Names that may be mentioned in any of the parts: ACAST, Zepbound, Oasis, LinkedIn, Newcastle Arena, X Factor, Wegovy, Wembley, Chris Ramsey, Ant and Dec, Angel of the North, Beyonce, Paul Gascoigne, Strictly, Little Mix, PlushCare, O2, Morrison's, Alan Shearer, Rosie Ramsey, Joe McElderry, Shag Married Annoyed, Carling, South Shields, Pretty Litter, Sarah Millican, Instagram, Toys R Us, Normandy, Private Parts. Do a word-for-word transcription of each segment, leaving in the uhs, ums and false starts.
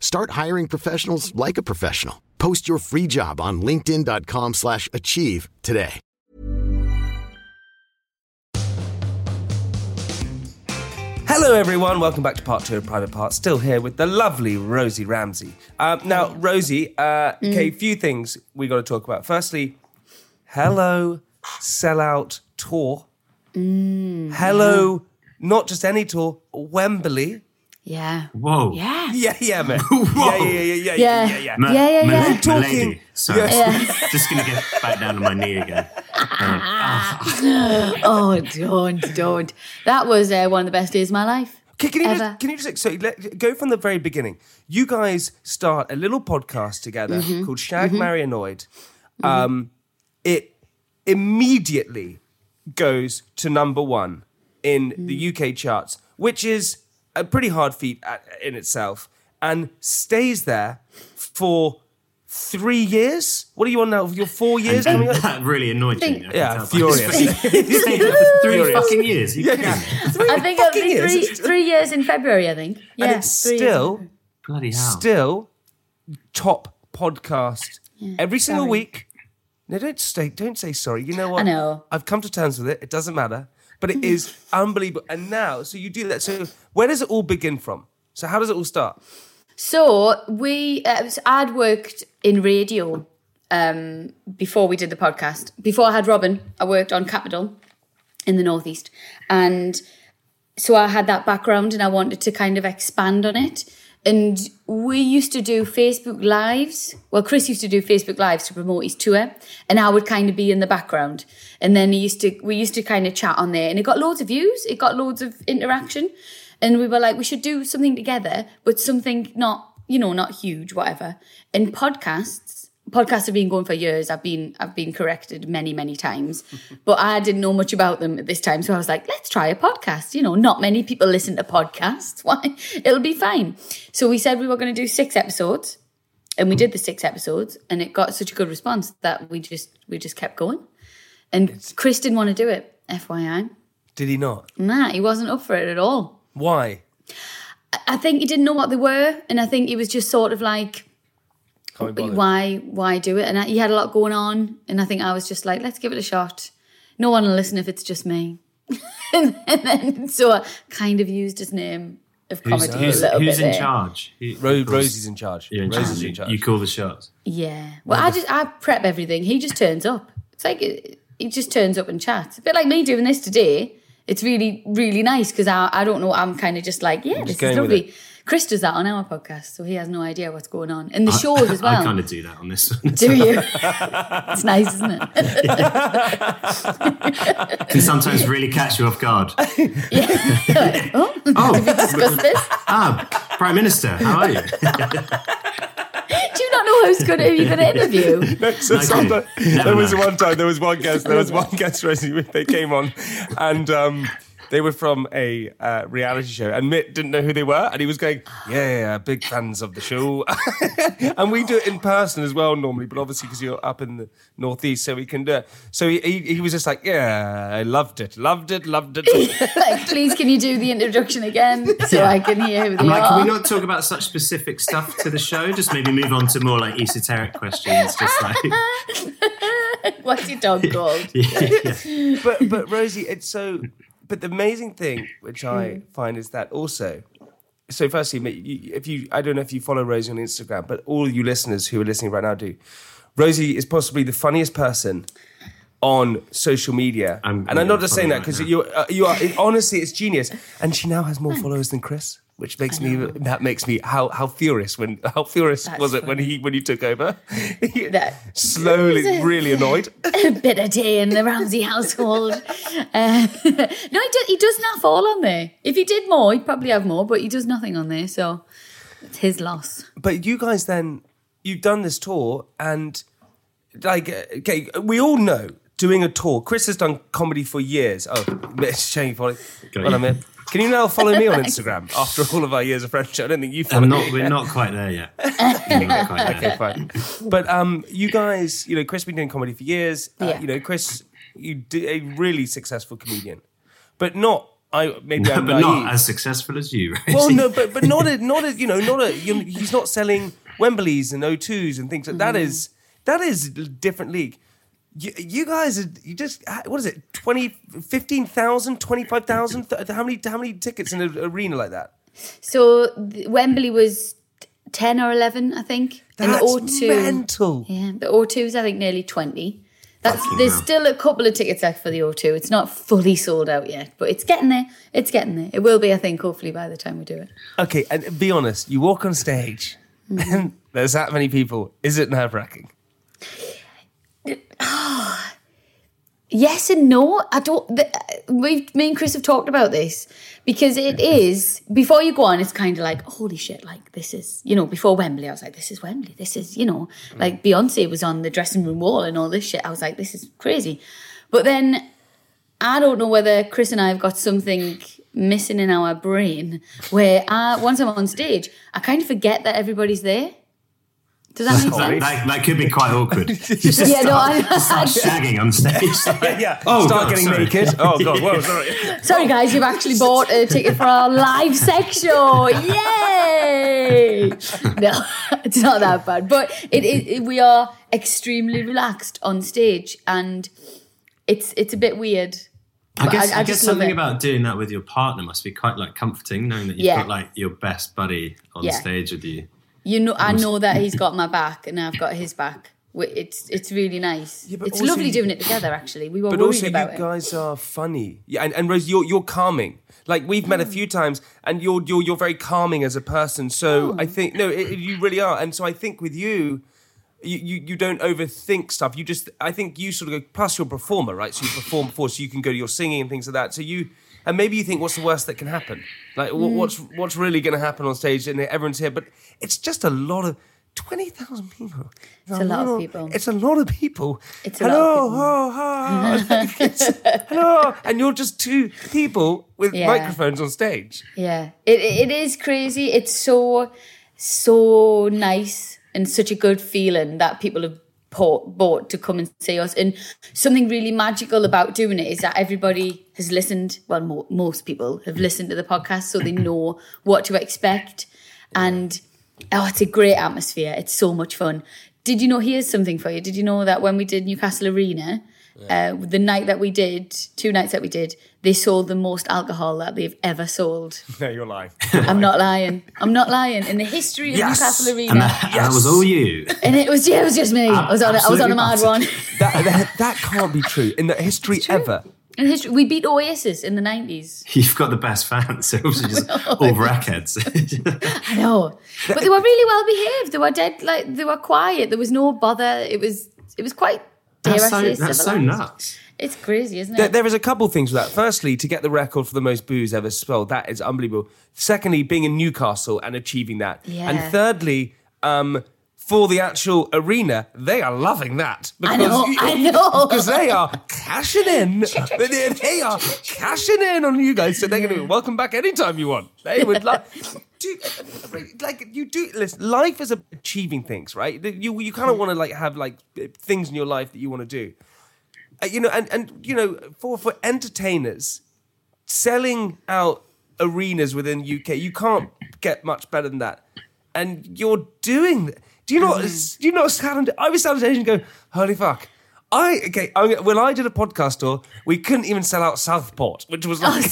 Start hiring professionals like a professional. Post your free job on linkedin dot com slash achieve today. Hello everyone, welcome back to part two of Private Parts. Still here with the lovely Rosie Ramsey. Um, now, Rosie, uh, mm. okay, a few things we got to talk about. Firstly, hello sellout tour. Mm. Hello, not just any tour, Wembley. Yeah. Whoa. Yes. Yeah, yeah, man. Whoa. Yeah, yeah, yeah, yeah, yeah, yeah, yeah. Ma- yeah, yeah, yeah. Ma- I'm talking. Sorry, yeah. Just gonna get back down on my knee again. Um, oh, don't, don't. That was uh, one of the best days of my life. Can, can you ever. Just, can you just so let, go from the very beginning? You guys start a little podcast together mm-hmm. called Shag mm-hmm. Married Annoyed. Mm-hmm. Um, it immediately goes to number one in mm. the U K charts, which is a pretty hard feat in itself, and stays there for three years. What are you on now? Your four years and, coming up? That really annoyed me. Yeah, yeah furious. You stayed there for three furious. fucking years. You yeah, yeah. Three I think fucking it'll be three, years. three years in February, I think. Yeah, and it's still, bloody hell. still top podcast yeah, every single sorry. week. No, don't stay, don't say sorry. You know what? I know. I've come to terms with it. It doesn't matter. But it is unbelievable. And now, so you do that. So where does it all begin from? So how does it all start? So we, uh, so I'd worked in radio um, before we did the podcast. Before I had Robin, I worked on Capital in the Northeast. And so I had that background and I wanted to kind of expand on it. And we used to do Facebook Lives. Well, Chris used to do Facebook Lives to promote his tour, and I would kind of be in the background. And then he used to, we used to kind of chat on there, and it got loads of views. It got loads of interaction. And we were like, we should do something together, but something not, you know, not huge, whatever. And podcasts, podcasts have been going for years. I've been, I've been corrected many, many times, but I didn't know much about them at this time. So I was like, let's try a podcast. You know, not many people listen to podcasts. Why? It'll be fine. So we said we were going to do six episodes, and we did the six episodes, and it got such a good response that we just, we just kept going. And Chris didn't want to do it, F Y I. Did he not? Nah, he wasn't up for it at all. Why? I think he didn't know what they were, and I think he was just sort of like, why why do it? And I, he had a lot going on, and I think I was just like, let's give it a shot. No one will listen if it's just me. and, and then so I kind of used his name of comedy who's, who's, a little who's bit. Who's in there. charge? Who, Ro- Rosie's in charge. You're in Rosie's charge. in charge. You call the shots. Yeah. Well, I just I prep everything. He just turns up. It's like he just turns up and chats. A bit like me doing this today. It's really, really nice because I, I don't know. I'm kind of just like, yeah, just this is lovely. Chris does that on our podcast, so he has no idea what's going on. And the I, shows as well. I kind of do that on this one. Do you? It's nice, isn't it? Yeah. Can sometimes really catch you off guard. Yeah. Like, oh, oh, did we discuss this? Ah, Prime Minister, how are you? Do you not know who's going to, who you're going to interview? No, so no, there was one time, there was one guest, there was one guest, Rosie, they came on and... Um, They were from a uh, reality show, and Mitt didn't know who they were, and he was going, yeah, yeah big fans of the show. And we do it in person as well normally, but obviously because you're up in the Northeast, so we can do it. So he, he, he was just like, yeah, I loved it, loved it, loved it. Like, please, can you do the introduction again so I can hear who they I'm like, are? Can we not talk about such specific stuff to the show? Just maybe move on to more, like, esoteric questions. Just like... What's your dog called? Yeah, yeah. But, but, Rosie, it's so... But the amazing thing, which I find, is that also, so firstly, if you, I don't know if you follow Rosie on Instagram, but all you listeners who are listening right now do. Rosie is possibly the funniest person on social media. I'm, and yeah, I'm not just saying that because right you, uh, you are, it, honestly, it's genius. And she now has more followers than Chris, which makes me, that makes me, how how furious when, how furious That's was it funny. when he, when you took over? That, Slowly, really annoyed. A bitter day in the Ramsey household. Uh, no, he does, he does not fall on there. If he did more, he'd probably have more, but he does nothing on there. So it's his loss. But you guys then, you've done this tour and like, okay, we all know doing a tour. Chris has done comedy for years. Oh, it's changed. Well, I'm in. Can you now follow me on Instagram after all of our years of friendship? I don't think you follow I'm not, me. We're yet. not quite there yet. not quite okay, there. fine. But um, you guys, you know, Chris has been doing comedy for years. Uh, yeah. You know, Chris, you did a really successful comedian, but not. I maybe no, I'm but naive. Not as successful as you. Rosie. Well, no, but but not a not a you know not a you know, he's not selling Wembleys and O twos and things like mm. that. Is that is a different league. You, you guys are you just what is it twenty fifteen thousand twenty-five thousand how many how many tickets in an arena like that? So Wembley was ten or eleven, I think. That's and the O two, mental. Yeah, the O two's I think nearly twenty. That's, there's know. still a couple of tickets left for the O two. It's not fully sold out yet, but it's getting there. It's getting there. It will be, I think, hopefully by the time we do it. Okay, and be honest, you walk on stage mm. and there's that many people. Is it nerve-wracking? Oh, yes and no. I don't. The, we've, me and Chris have talked about this because it is, before you go on, it's kind of like, holy shit, like this is, you know, before Wembley, I was like, this is Wembley. This is, you know, like Beyonce was on the dressing room wall and all this shit. I was like, this is crazy. But then I don't know whether Chris and I have got something missing in our brain where I, once I'm on stage, I kind of forget that everybody's there. Does that make sense? That, that could be quite awkward. You just yeah, start, no, I, just start shagging on stage. Like, yeah. Oh, start God, getting sorry. naked. Oh, God. Whoa, sorry. Sorry, guys. You've actually bought a ticket for our live sex show. Yay! No, it's not that bad. But it, it, it, we are extremely relaxed on stage and it's it's a bit weird. I guess, I, I I guess something about doing that with your partner must be quite like comforting, knowing that you've yeah. got like your best buddy on yeah. stage with you. You know, I know that he's got my back and I've got his back. It's it's really nice. Yeah, it's lovely you, doing it together, actually. We were but worried also about it. But you guys are funny. Yeah, and, and Rose, you're, you're calming. Like, we've met mm. a few times and you're you're you're very calming as a person. So oh. I think, no, it, you really are. And so I think with you, you, you, you don't overthink stuff. You just, I think you sort of go, plus you're a performer, right? So you perform before, so you can go to your singing and things like that. So you... And maybe you think, what's the worst that can happen? Like, mm. what's what's really going to happen on stage? And everyone's here. But it's just a lot of twenty thousand people. It's a, a lot, lot of people. It's a lot of people. It's a hello, lot of people. Ho, ho. It's, hello. And you're just two people with yeah. microphones on stage. Yeah. It It is crazy. It's so, so nice and such a good feeling that people have bought to come and see us. And something really magical about doing it is that everybody has listened, well mo- most people have listened to the podcast, so they know what to expect. And oh, it's a great atmosphere. It's so much fun. Did you know, here's something for you, did you know that when we did Newcastle Arena, yeah. uh, the night that we did, two nights that we did, they sold the most alcohol that they've ever sold? No, you're lying. You're I'm lying. not lying. I'm not lying. In the history of yes! Newcastle Arena. And that, yes! that was all you. And it was yeah, it was just me. I was on I was on a mad one. That, that, that can't be true. In the history ever. In history, we beat Oasis in the nineties. You've got the best fans. So it was just all rackheads. I know. But they were really well behaved. They were dead, like they were quiet. There was no bother. It was it was quite That's so, that's so nuts. It's crazy, isn't it? There, there is a couple of things with that. Firstly, to get the record for the most booze ever spilled, that is unbelievable. Secondly, being in Newcastle and achieving that. Yeah. And thirdly, um, for the actual arena, they are loving that. Because I know, you, I know. Because they are cashing in. they, they are cashing in on you guys, so they're going to be welcome back anytime you want. They would love... Do, like you do, listen, life is achieving things, right? You you kind of want to like have like things in your life that you want to do, uh, you know. And, and you know, for for entertainers, selling out arenas within U K, you can't get much better than that. And you're doing. Do you not? Do you not? Sound, I was sounding and go, holy fuck. I okay. I, when I did a podcast tour, we couldn't even sell out Southport, which was like,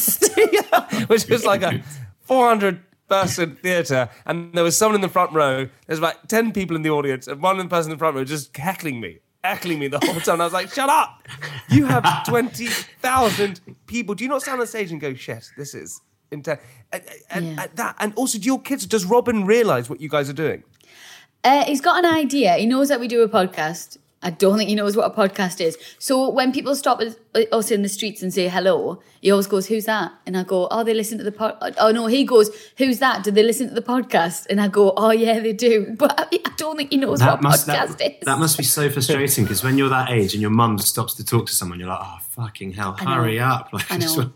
which was like a four hundred person theatre, and there was someone in the front row. There's about ten people in the audience, and one person in the front row just heckling me. heckling me the whole time. And I was like, shut up. You have twenty thousand people. Do you not stand on stage and go, shit, this is intense? And, and, yeah. and, that, and also, do your kids, does Robin realise what you guys are doing? Uh, he's got an idea. He knows that we do a podcast. I don't think he knows what a podcast is. So when people stop us in the streets and say hello, he always goes, who's that? And I go, oh, they listen to the podcast. Oh, no, he goes, who's that? Do they listen to the podcast? And I go, oh, yeah, they do. But I, I don't think he knows that what must, a podcast that, is. That must be so frustrating because when you're that age and your mum stops to talk to someone, you're like, oh, fucking hell, hurry up. Like, I know. I just want,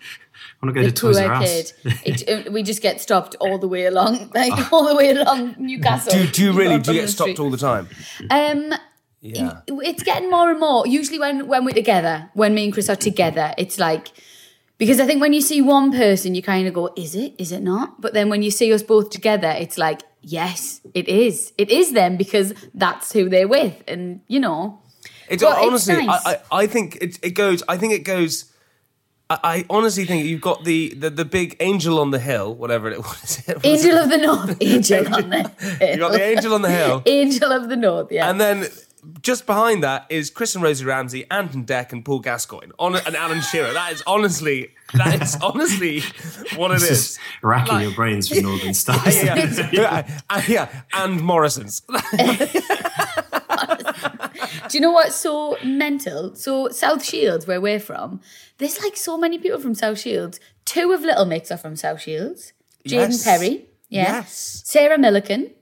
I want to go the to Toys R Us. It, we just get stopped all the way along, like oh. all the way along Newcastle. Do, do you really do you get stopped all the time? Um... Yeah. It's getting more and more. Usually when, when we're together, when me and Chris are together, it's like, because I think when you see one person, you kind of go, is it? Is it not? But then when you see us both together, it's like, yes, it is. It is them because that's who they're with. And, you know. It's, honestly, it's nice. I, I, I think it, it goes, I think it goes... I honestly think you've got the, the, the big angel on the hill, whatever it was. It was Angel of the North. Angel, angel on the hill. You've got the angel on the hill. Angel of the North, yeah. And then just behind that is Chris and Rosie Ramsey, Ant and Dec, and Paul Gascoigne, on, and Alan Shearer. That is honestly, that is honestly what it is. Racking like, your brains for Northern Stars. Yeah, yeah, yeah. yeah, yeah. And Morrison's. Do you know what's so mental? So South Shields, where we're from, there's like so many people from South Shields. Two of Little Mix are from South Shields. Jaden yes. Perry. Yeah. Yes. Sarah Millican.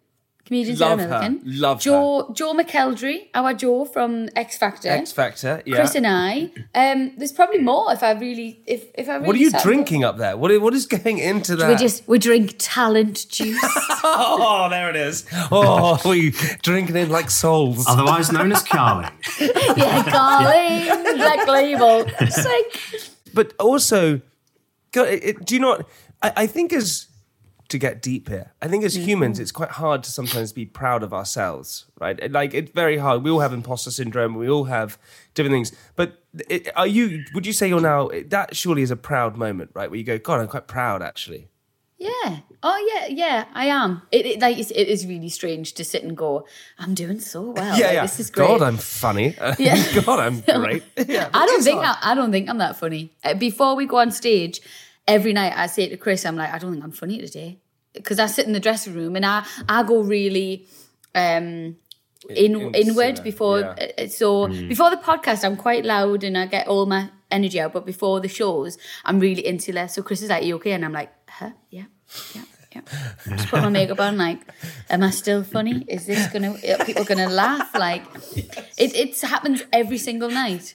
Comedian Love Sarah Millican. Her. Love Joe, her. Joe McElderry, our Joe from X Factor. X Factor, yeah. Chris and I. Um, there's probably more if I really... If, if I really. What are you drinking up there? What, what is going into that? We just we drink talent juice. Oh, there it is. Oh, we drinking it like souls. Otherwise known as Carling. Yeah, Carling. Black Label. It's like... But also, God, it, it, do you not... I, I think as... to get deep here. I think as mm-hmm. humans, it's quite hard to sometimes be proud of ourselves, right? Like, it's very hard. We all have imposter syndrome. We all have different things. But it, are you, would you say you're now, that surely is a proud moment, right? Where you go, God, I'm quite proud, actually. Yeah. Oh, yeah, yeah, I am. It, it like it's, it is really strange to sit and go, I'm doing so well. Yeah, like, yeah. This is great. God, I'm funny. Yeah. God, I'm great. Yeah, I don't think I, I don't think I'm that funny. Before we go on stage, every night I say to Chris, I'm like, I don't think I'm funny today. Because I sit in the dressing room and I, I go really um, in, inward before. Yeah. Uh, so mm. before the podcast, I'm quite loud and I get all my energy out. But before the shows, I'm really insular. So Chris is like, you okay? And I'm like, huh? Yeah, yeah, yeah. Just put my makeup on like, am I still funny? Is this going to, are people going to laugh? Like, yes. it, it happens every single night.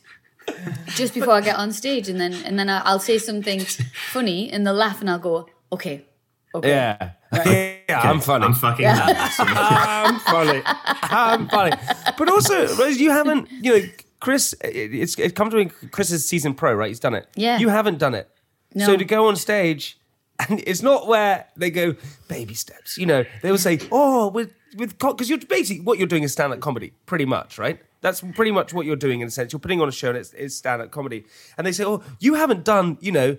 Just before I get on stage, and then and then I'll say something funny, and they'll laugh, and I'll go, okay, okay, yeah, right. yeah, yeah okay. I'm funny, I'm fucking, yeah. I'm funny, I'm funny. But also, you haven't, you know, Chris. It's it comes to me. Chris is season pro, right? He's done it. Yeah, you haven't done it. No. So to go on stage, and it's not where they go baby steps. You know, they will say, oh, with with because you're basically what you're doing is stand-up comedy, pretty much, right? That's pretty much what you're doing in a sense. You're putting on a show and it's, it's stand-up comedy. And they say, oh, you haven't done, you know,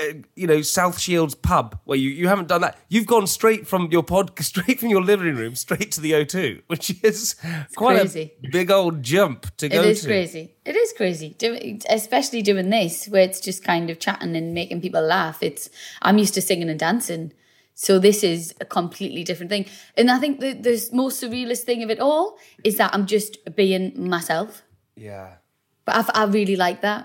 uh, you know, South Shields pub where you, you haven't done that. You've gone straight from your pod, straight from your living room, straight to the O two, which is it's quite crazy. A big old jump to it go to. It is crazy. It is crazy, Do, especially doing this where it's just kind of chatting and making people laugh. It's I'm used to singing and dancing. So this is a completely different thing. And I think the, the most surrealist thing of it all is that I'm just being myself. Yeah. But I've, I really like that.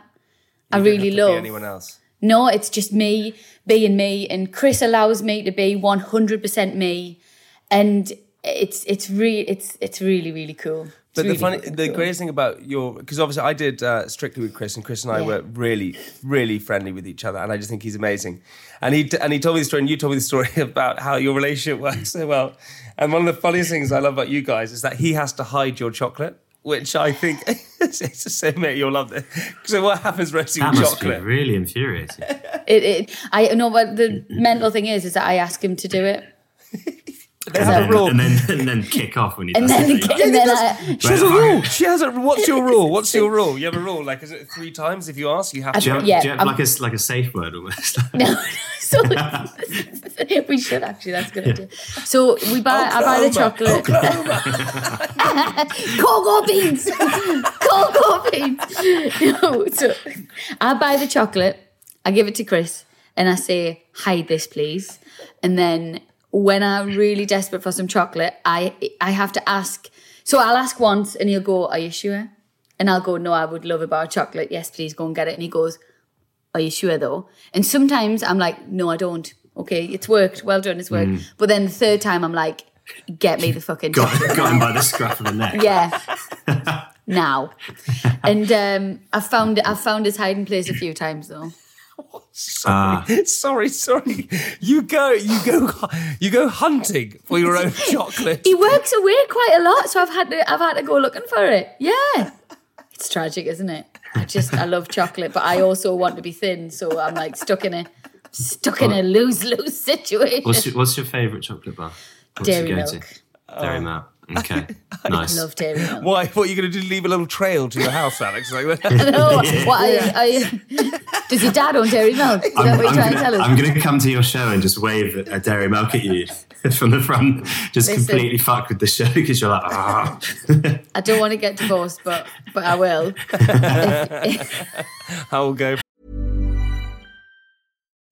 You I really don't have to love be anyone else. No, it's just me being me. And Chris allows me to be one hundred percent me. And it's it's really it's it's really really cool. It's but really, the funny, really the cool. greatest thing about your because obviously I did uh, Strictly with Chris, and Chris and I yeah. were really really friendly with each other, and I just think he's amazing. And he and he told me the story, and you told me the story about how your relationship works so well. And one of the funniest things I love about you guys is that he has to hide your chocolate, which I think it's the same. Mate, you'll love it. So what happens, Rosie? That must chocolate? Be really infuriating. it, it I know, but the mental thing is is that I ask him to do it. And then, and, then, and then kick off when he does it. Like, like, she has a rule. She has a. What's your rule? What's your rule? You have a rule. Like, is it three times if you ask? You have to. Do you have, yeah, do you have like a like a safe word almost? No, So we should actually. That's a good idea. So we buy. Oklahoma, I buy the chocolate. Cocoa beans. Cocoa beans. No, so I buy the chocolate. I give it to Chris, and I say, "Hide this, please." And then when I'm really desperate for some chocolate, I I have to ask. So I'll ask once, and he'll go, "Are you sure?" And I'll go, "No, I would love a bar of chocolate. Yes, please go and get it." And he goes, "Are you sure though?" And sometimes I'm like, "No, I don't. Okay, it's worked. Well done, it's worked." Mm. But then the third time I'm like, "Get me the fucking got, got him by the scruff of the neck." Yeah. Now. And um, I found I found his hiding place a few times though. Oh, sorry, ah. sorry, sorry. You go, you go, you go hunting for your own chocolate. He works away quite a lot, so I've had to, I've had to go looking for it. Yeah, it's tragic, isn't it? I just, I love chocolate, but I also want to be thin, so I'm like stuck in a, stuck in a lose lose situation. What's your, what's your favourite chocolate bar? What's Dairy Milk. Oh. Dairy Milk. Okay, I nice. Love Dairy Milk. Why? What are you going to do? Leave a little trail to your house, Alex? Like that? I know. What, are you, are you, does your dad own Dairy Milk? Is I'm, that what you're trying to tell us? I'm going to come to your show and just wave a Dairy Milk at you from the front. Just Listen, completely fuck with the show because you're like, ah. I don't want to get divorced, but but I will. I will go.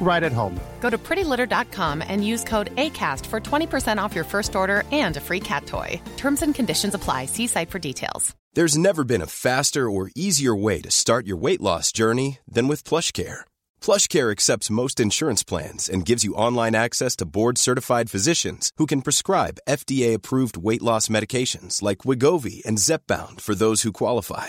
right at home. Go to pretty litter dot com and use code ACAST for twenty percent off your first order and a free cat toy. Terms and conditions apply. See site for details. There's never been a faster or easier way to start your weight loss journey than with PlushCare. PlushCare accepts most insurance plans and gives you online access to board-certified physicians who can prescribe F D A-approved weight loss medications like Wegovy and Zepbound for those who qualify.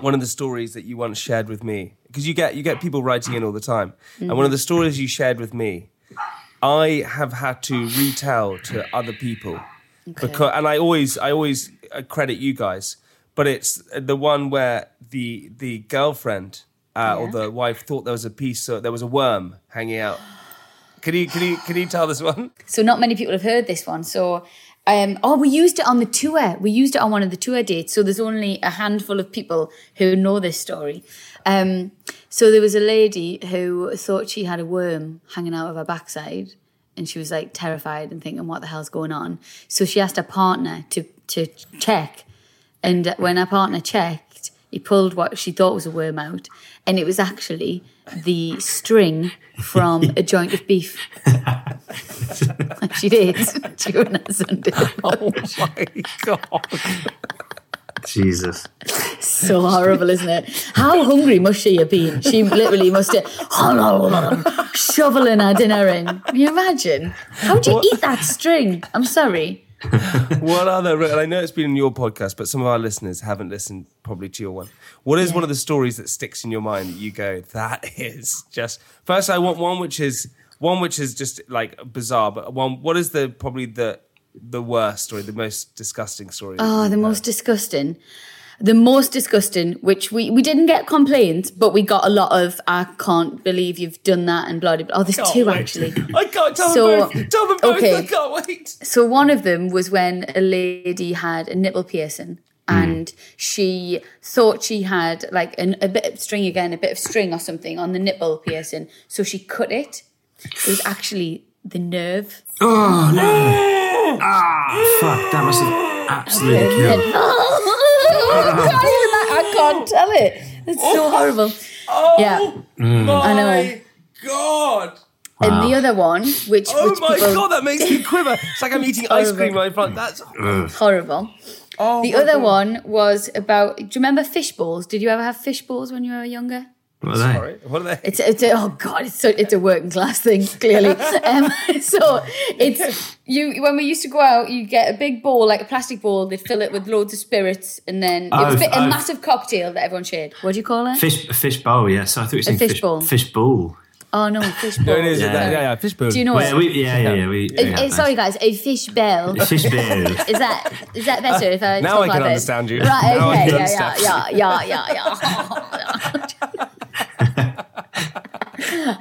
one of the stories that you once shared with me, because you get you get people writing in all the time, mm-hmm. and one of the stories you shared with me, I have had to retell to other people, okay. because, and I always I always credit you guys, but it's the one where the the girlfriend uh, yeah. or the wife thought there was a piece, or there was a worm hanging out. Can you can you can you tell this one? So not many people have heard this one. So. Um, oh, we used it on the tour. We used it on one of the tour dates. So there's only a handful of people who know this story. Um, so there was a lady who thought she had a worm hanging out of her backside, and she was like terrified and thinking, what the hell's going on? So she asked her partner to, to check. And when her partner checked, he pulled what she thought was a worm out. And it was actually the string from a joint of beef. She did during that Sunday. Oh my God. Jesus. So horrible, isn't it? How hungry must she have been? She literally must have shoveling her dinner in. Can you imagine? How do you what? eat that string? I'm sorry. What other, and I know it's been in your podcast, but some of our listeners haven't listened probably to your one. What is yeah. one of the stories that sticks in your mind that you go, that is just, first I want one which is, One which is just like bizarre, but one. What is the probably the the worst story, the most disgusting story? Oh, the most disgusting, the most disgusting. Which we, we didn't get complaints, but we got a lot of I can't believe you've done that and blah blah. blah. Oh, there's two wait. actually. I can't tell so, them both. Tell them both. Okay. I can't wait. So one of them was when a lady had a nipple piercing. And she thought she had like an, a bit of string again, a bit of string or something on the nipple piercing. So she cut it. It was actually the nerve. Oh, no. No! Ah, fuck, that must have absolutely killed. I can't tell it. It's oh, so horrible. Oh, yeah. Mm. My I know. God. And wow. the other one, which oh which my people... God, that makes me quiver. It's like I'm eating ice cream right in front. That's Ugh. horrible. Oh, the other God. one was about. Do you remember fish balls? Did you ever have fish balls when you were younger? What are they? Sorry, what are they? It's, it's a, oh God, it's so, it's a working class thing, clearly. um, so it's you. When we used to go out, you get a big ball, like a plastic ball. They fill it with loads of spirits, and then oh, it was a, bit, oh, a massive cocktail that everyone shared. What do you call it? Fish, fish bowl. Yes, yeah. So I thought you were saying a fish, fish ball. Fish ball. Oh no, fish ball. No, it is. Yeah, yeah, yeah, yeah fish ball. Do you know what? Yeah, we, yeah, yeah. yeah, we, yeah uh, sorry, guys, a fish bell. Fish bell. Is that is that better? If I uh, now I can like understand it? you. Right. Now okay. I yeah, yeah, yeah. Yeah. Yeah. Yeah.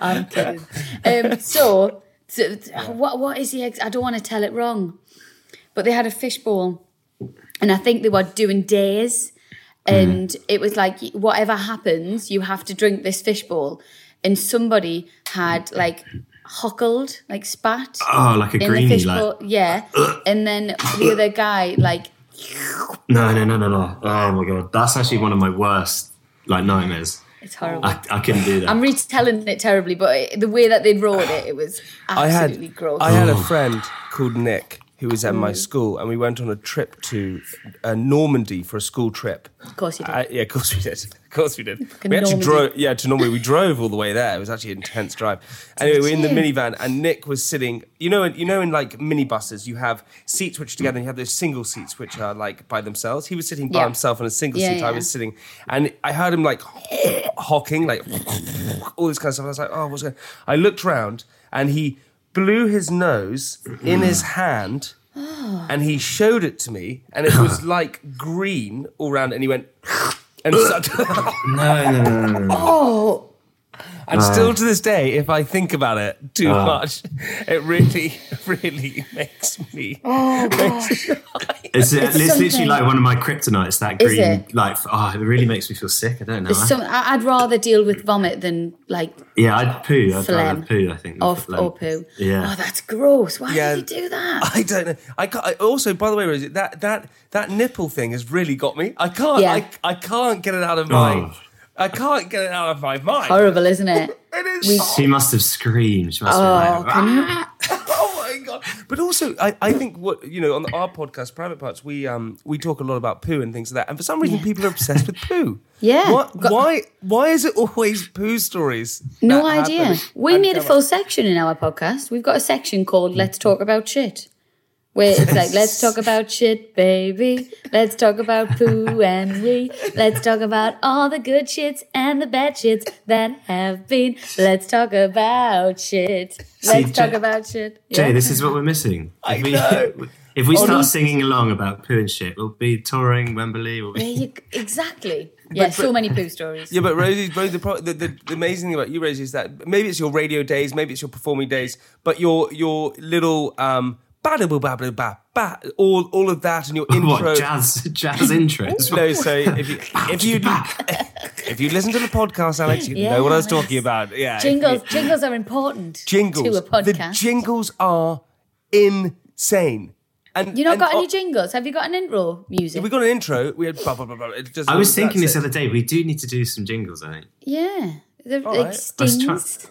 I'm kidding. Um, so, so, what? What is the? Ex- I don't want to tell it wrong, but they had a fishbowl, and I think they were doing days, and mm. it was like whatever happens, you have to drink this fishbowl, and somebody had like huckled, like spat. Oh, like a greenie, like yeah. And then the other guy, like. No, no, no, no, no! Oh my God, that's actually one of my worst like nightmares. It's horrible. I, I couldn't do that. I'm retelling it terribly, but it, the way that they wrote it, it was absolutely I had, gross. I had a friend called Nick who was at mm. my school, and we went on a trip to uh, Normandy for a school trip. Of course you did. Uh, yeah, of course we did. Of course we did. Fucking we actually Normandy. drove. Yeah, to Normandy. We drove all the way there. It was actually an intense drive. Anyway, we were in the minivan, and Nick was sitting. You know, you know, in like minibuses, you have seats which are together, and you have those single seats which are like by themselves. He was sitting by yeah. himself on a single yeah, seat. Yeah. I was sitting, and I heard him like hocking, like all this kind of stuff. I was like, oh, what's going on? I looked round, and he blew his nose in his hand, and he showed it to me, and it was like green all round, and he went and no, no, no, no, no. Oh. And no. still to this day, if I think about it too oh. much, it really, really makes me. Oh makes gosh! Me, it's, uh, it's, it's literally like one of my kryptonites. That green, like, oh, it really makes me feel sick. I don't know. Some, I'd rather deal with vomit than like. Yeah, I'd poo. I'd rather poo. I think. Or, or poo. Yeah. Oh, that's gross. Why yeah. did you do that? I don't know. I, can't, I also, by the way, Rosie, that that that nipple thing has really got me. I can't. Yeah. I, I can't get it out of my. Oh. I can't get it out of my mind. Horrible, isn't it? It is. We, she must have screamed. She must oh, have can you? Oh my God! But also, I, I think what you know on our podcast, Private Parts, we um we talk a lot about poo and things like that. And for some reason, yeah. people are obsessed with poo. Yeah. What, got, why? Why is it always poo stories? No idea. We made a full section in our podcast. We've got a section called "Let's Talk About Shit." Where it's like, let's talk about shit, baby. Let's talk about poo and wee. Let's talk about all the good shits and the bad shits that have been. Let's talk about shit. Let's See, talk Jay, about shit. Yeah. Jay, this is what we're missing. I if we, know. If we start Only, singing along about poo and shit, we'll be touring Wembley. We'll be... You, exactly. Yeah, but, but, so many poo stories. Yeah, but Rosie, Rosie the, the, the, the amazing thing about you, Rosie, is that maybe it's your radio days, maybe it's your performing days, but your, your little... Um, all all of that and your intro. What, jazz jazz intros? No, so if you if you if you listen to the podcast, Alex, you yeah, know what I was talking about. Yeah, jingles you, jingles are important. Jingles to a podcast. The jingles are insane. And you not and, got any jingles? Have you got an intro music? If we got an intro. We had blah blah blah. blah. It just, I was thinking this it. other day. We do need to do some jingles. I think. Yeah, the right. stings.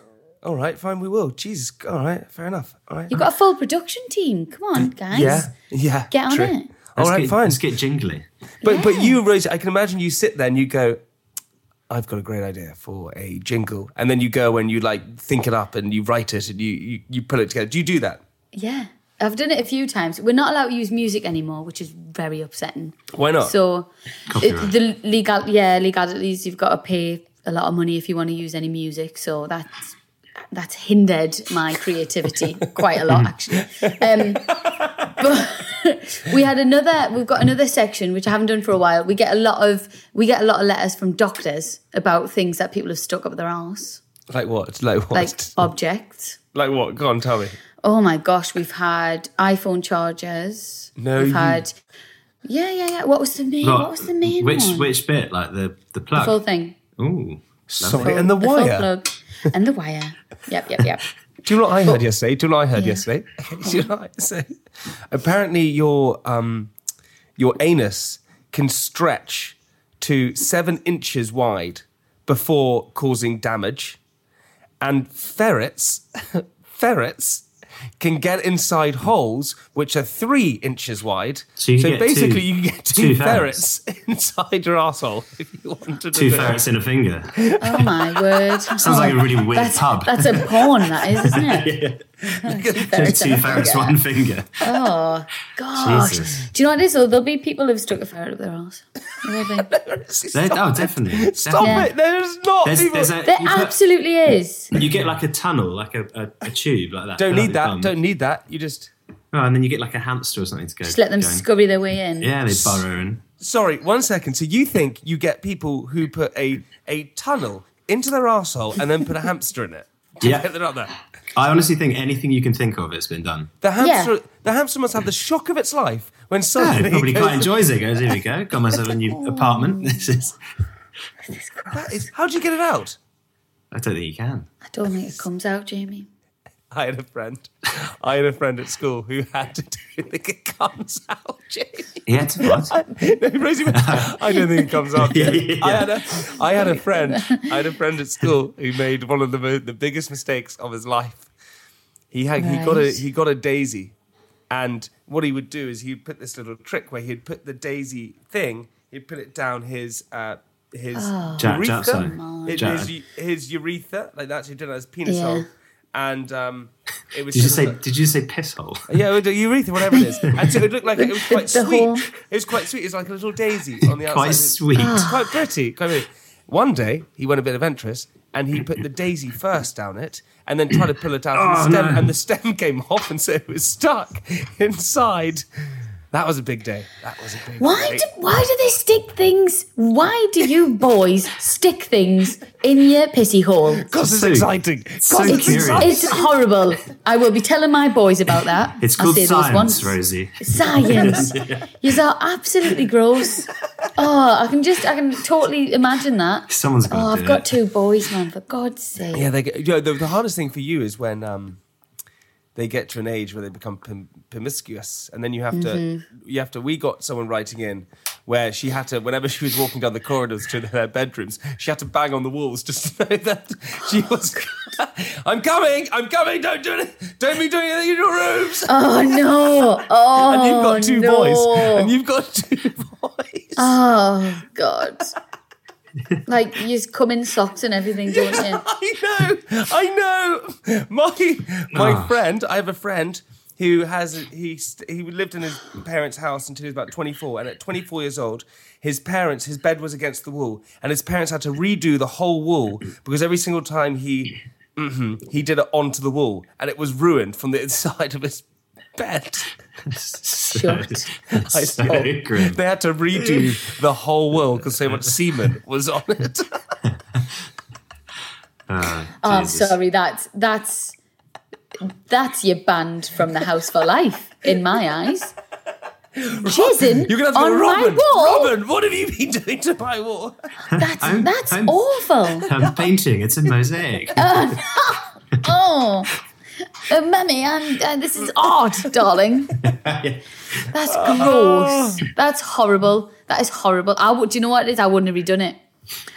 All right, fine, we will. Jesus, all right, fair enough. All right, you've got a full production team. Come on, guys. Yeah, yeah. Get on true. it. All let's right, get, fine. Let's get jingly. But yeah. but you, Rosie, I can imagine you sit there and you go, I've got a great idea for a jingle. And then you go and you, like, think it up and you write it and you, you, you pull it together. Do you do that? Yeah, I've done it a few times. We're not allowed to use music anymore, which is very upsetting. Why not? So it, the legal, yeah, legalities, you've got to pay a lot of money if you want to use any music. So that's... That's hindered my creativity quite a lot, actually. Um, but we had another. We've got another section which I haven't done for a while. We get a lot of we get a lot of letters from doctors about things that people have stuck up their arse. Like what? Like what? Like objects. Like what? Go on, tell me. Oh my gosh, we've had iPhone chargers. No, we've you... had. Yeah, yeah, yeah. What was the main? What, what was the main? Which one? Which bit? Like the the plug. The full thing. Ooh, sorry, full, and the, the wire. And the wire. Yep, yep, yep. Do you know what I heard yesterday? Do you know what I heard yeah. yesterday? Do you know what I say? Apparently your um, your anus can stretch to seven inches wide before causing damage. And ferrets, ferrets can get inside holes which are three inches wide. So, you so basically two, you can get two, two ferrets. ferrets inside your asshole if you want to do Two ferrets it. in a finger. Oh my word. Sounds oh, like a really weird that's, pub. That's a porn, that is, isn't it? Yeah. two ferrets, two ferrets finger. one finger. Oh, gosh. Jesus. Do you know what it is, though? There'll be people who've stuck a ferret up their arse. Will they? Oh, definitely. Stop yeah. it. There's not there's, people. There's a, there absolutely put, is. You get like a tunnel, like a, a, a tube like that. Don't need that. Bum. Don't need that. You just... Oh, and then you get like a hamster or something to go... Just let them going. scurry their way in. Yeah, they burrow in. Sorry, one second. So you think you get people who put a, a tunnel into their arsehole and then put a hamster in it? Yeah. Get them up there. I honestly think anything you can think of, it's been done. The hamster yeah. the hamster must have the shock of its life when suddenly... Yeah, probably goes, quite enjoys it. Goes, here we go. Got myself a new apartment. This is... That is... How do you get it out? I don't think you can. I don't think it comes out, Jamie. I had a friend. I had a friend at school who had to do think it comes out, Jamie. He had to what? I, no, Rosie went, I don't think it comes out. yeah, yeah, yeah. I had a, I had a friend. I had a friend at school who made one of the most, the biggest mistakes of his life. He had right. he got a he got a daisy, and what he would do is he'd put this little trick where he'd put the daisy thing, he'd put it down his. Uh, his oh, urethra, Jack, his, Jack. his his urethra, like that's he did his penis yeah. hole. And um, it was. Did you say? Like, did you say piss hole? Yeah, urethra, whatever it is. And so it looked like it was quite sweet. Whole... It was quite sweet. It was like a little daisy on the outside. Quite sweet. It's quite pretty. Quite pretty. One day he went a bit adventurous and he put the daisy first down it, and then tried to pull it out, oh, and, the stem, no. and the stem came off, and so it was stuck inside. That was a big day. That was a big why day. Do, why do they stick things? Why do you boys stick things in your pissy hole? Because it's so, exciting. It's, so it's, it's horrible. I will be telling my boys about that. It's called science, Rosie. Science. yeah. Yous are absolutely gross. Oh, I can just, I can totally imagine that. Someone's got oh, to do I've it. got two boys, man, for God's sake. Yeah, they get, you know, the, the hardest thing for you is when... Um, they get to an age where they become prom- promiscuous, and then you have mm-hmm. to, you have to. We got someone writing in where she had to, whenever she was walking down the corridors to their bedrooms, she had to bang on the walls just to know that she was. I'm coming, I'm coming. Don't do it. Don't be doing anything in your rooms. Oh no! Oh, and you've got two no. boys, and you've got two boys. Oh God. Like, you just come in socks and everything, yeah, don't you? I know, I know. My my oh. friend, I have a friend who has, he he lived in his parents' house until he was about twenty-four, and at twenty-four years old, his parents, his bed was against the wall, and his parents had to redo the whole wall because every single time he, mm-hmm, he did it onto the wall, and it was ruined from the inside of his bed. So, I so they had to redo the whole world because so much semen was on it. oh, oh, sorry, that's that's that's you're banned from the house for life, in my eyes. Jizzing you're gonna have to on go, Robin, my wall. Robin, what have you been doing to my wall? That's I'm, that's I'm, awful. I'm painting. It's a mosaic. Oh. No. oh. Uh, Mummy, I'm, uh, this is odd, darling. That's gross. That's horrible. That is horrible. I would. Do you know what it is? I wouldn't have redone it.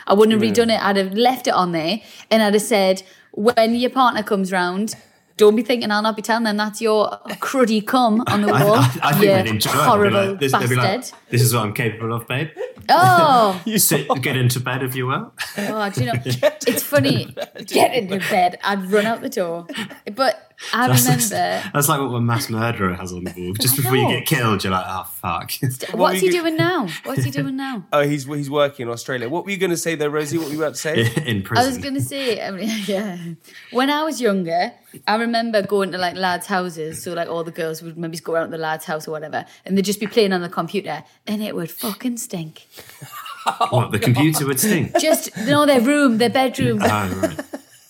I wouldn't have redone it. I'd have left it on there and I'd have said, when your partner comes round, don't be thinking I'll not be telling them that's your cruddy cum on the wall. I, I, I think yeah, they'd enjoy it. Horrible like, this, bastard. Like, this is what I'm capable of, babe. Oh. you sit, get into bed if you will. Oh, do you know, it's funny. Get into bed. I'd run out the door. But I that's, remember... That's, that's like what a mass murderer has on the wall. Just before you get killed, you're like, oh, fuck. What's he doing now? What's he doing now? Oh, he's he's working in Australia. What were you going to say there, Rosie? What were you about to say? In prison. I was going to say, I mean, yeah. When I was younger... I remember going to like lads' houses, so like all the girls would maybe just go around to the lads' house or whatever, and they'd just be playing on the computer, and it would fucking stink. oh, what, the God. computer would stink? Just, you know, their room, their bedroom. Oh, right.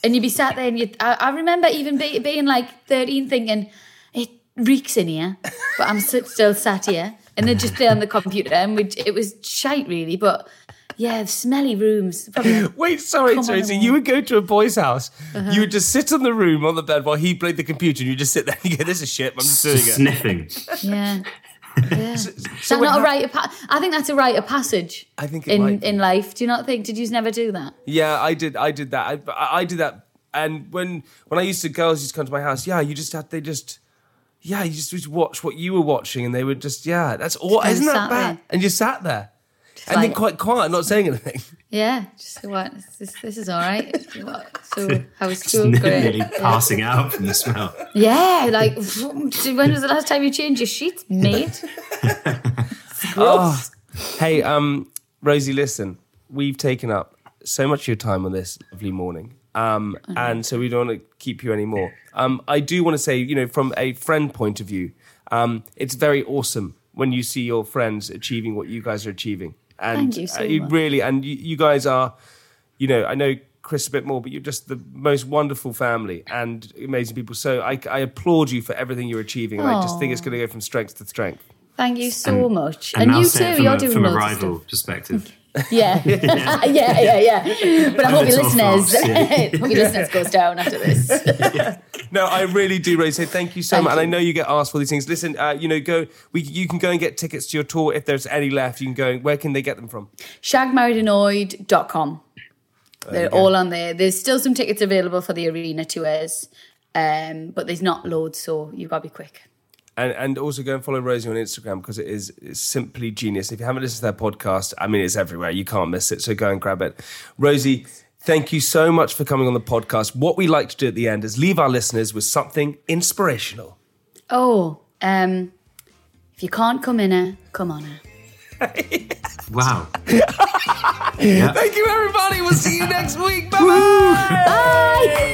And you'd be sat there, and you I, I remember even be, being like thirteen thinking, it reeks in here, but I'm still sat here. And they'd just play on the computer, and we'd, it was shite, really, but... Yeah, smelly rooms. Probably. Wait, sorry, sorry. So you would go to a boy's house, uh-huh. you would just sit in the room on the bed while he played the computer, and you just sit there and you go, this is shit, I'm just doing it. Sniffing. Yeah. Yeah. So, so is that not a rite of pa- I think that's a rite of passage I think it in, might in life. Do you not think? Did you never do that? Yeah, I did. I did that. I, I did that. And when when I used to, girls used to come to my house, yeah, you just had, they just... Yeah, you just, just watch what you were watching, and they would just, yeah, that's all. Isn't that bad? There. And you sat there, just and like, then quite quiet, not saying anything. Yeah, just what this, this is all right. So how was school? Just nearly yeah. passing out from the smell. Yeah, like when was the last time you changed your sheets, mate? Oh, hey, um, Rosie, listen, we've taken up so much of your time on this lovely morning. Um, and so we don't want to keep you anymore. Um, I do want to say, you know, from a friend point of view, um, it's very awesome when you see your friends achieving what you guys are achieving. And Thank you so uh, you much. Really, and you, you guys are, you know, I know Chris a bit more, but you're just the most wonderful family and amazing people. So I, I applaud you for everything you're achieving. And I just think it's going to go from strength to strength. Thank you so and, much. And, and you too, you're a, doing from a rival stuff. Perspective. Yeah. yeah, yeah, yeah, yeah. But I hope your listeners, hope your listeners goes down after this. yeah. No, I really do, Rosie. Thank you so thank much. You. And I know you get asked for these things. Listen, uh, you know, go. We you can go and get tickets to your tour if there's any left. You can go. Where can they get them from? shag married annoyed dot com. They're all on there. There's still some tickets available for the arena tours, um, but there's not loads, so you've got to be quick. And and also go and follow Rosie on Instagram because it is it's simply genius. If you haven't listened to their podcast, I mean, it's everywhere. You can't miss it. So go and grab it. Rosie, thank you so much for coming on the podcast. What we like to do at the end is leave our listeners with something inspirational. Oh, um, if you can't come in her, come on her. Wow. yeah. Thank you, everybody. We'll see you next week. Bye-bye. Bye.